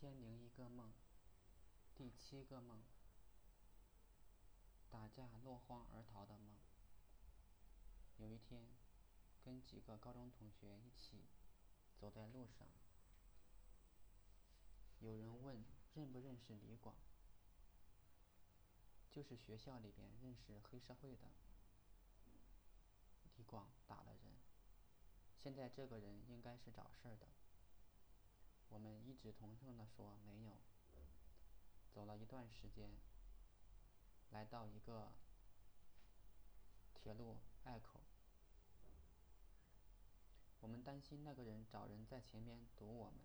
1001个梦，第7个梦，打架落荒而逃的梦。有一天，跟几个高中同学一起走在路上，有人问认不认识李广，就是学校里边认识黑社会的。李广打了人，现在这个人应该是找事儿的。我们一直同声地说没有。走了一段时间，来到一个铁路隘口，我们担心那个人找人在前面堵我们，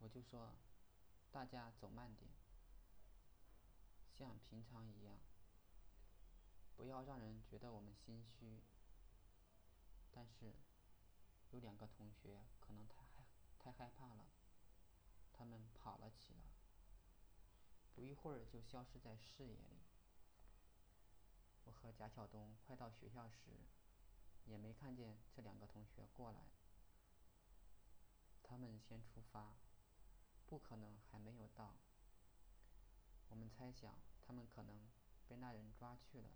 我就说大家走慢点，像平常一样，不要让人觉得我们心虚。但是有2个同学可能太害怕了，他们跑了起来，不一会儿就消失在视野里。我和贾晓东快到学校时，也没看见这2个同学过来。他们先出发，不可能还没有到。我们猜想他们可能被那人抓去了，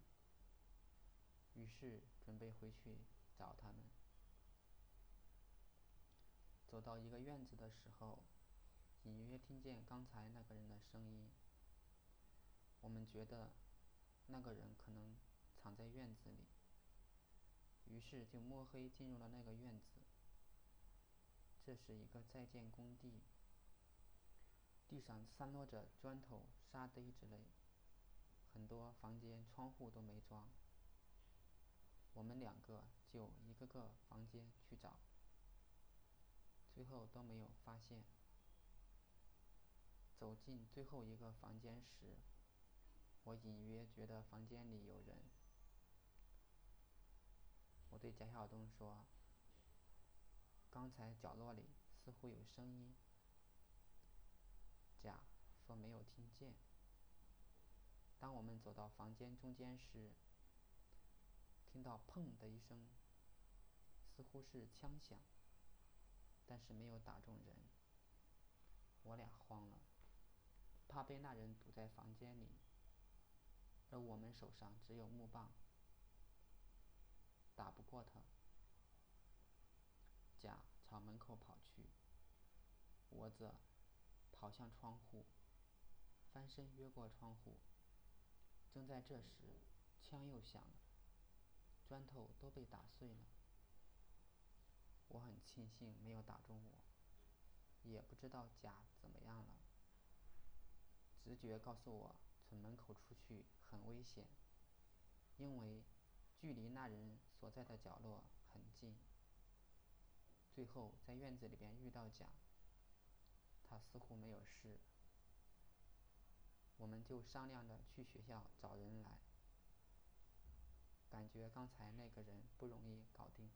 于是准备回去找他们。走到一个院子的时候，隐约听见刚才那个人的声音。我们觉得那个人可能藏在院子里，于是就摸黑进入了那个院子。这是一个在建工地，地上散落着砖头、沙堆之类，很多房间窗户都没装。我们2个就一个个房间去找，最后都没有发现。走进最后一个房间时，我隐约觉得房间里有人。我对贾晓东说，刚才角落里似乎有声音。贾说没有听见。当我们走到房间中间时，听到砰的一声，似乎是枪响，但是没有打中人。我俩慌了，怕被那人堵在房间里，而我们手上只有木棒，打不过他。甲朝门口跑去，我则跑向窗户，翻身越过窗户。正在这时，枪又响了，砖头都被打碎了。我很庆幸没有打中我，也不知道甲怎么样了。直觉告诉我从门口出去很危险，因为距离那人所在的角落很近。最后在院子里边遇到甲，他似乎没有事。我们就商量着去学校找人来，感觉刚才那个人不容易搞定。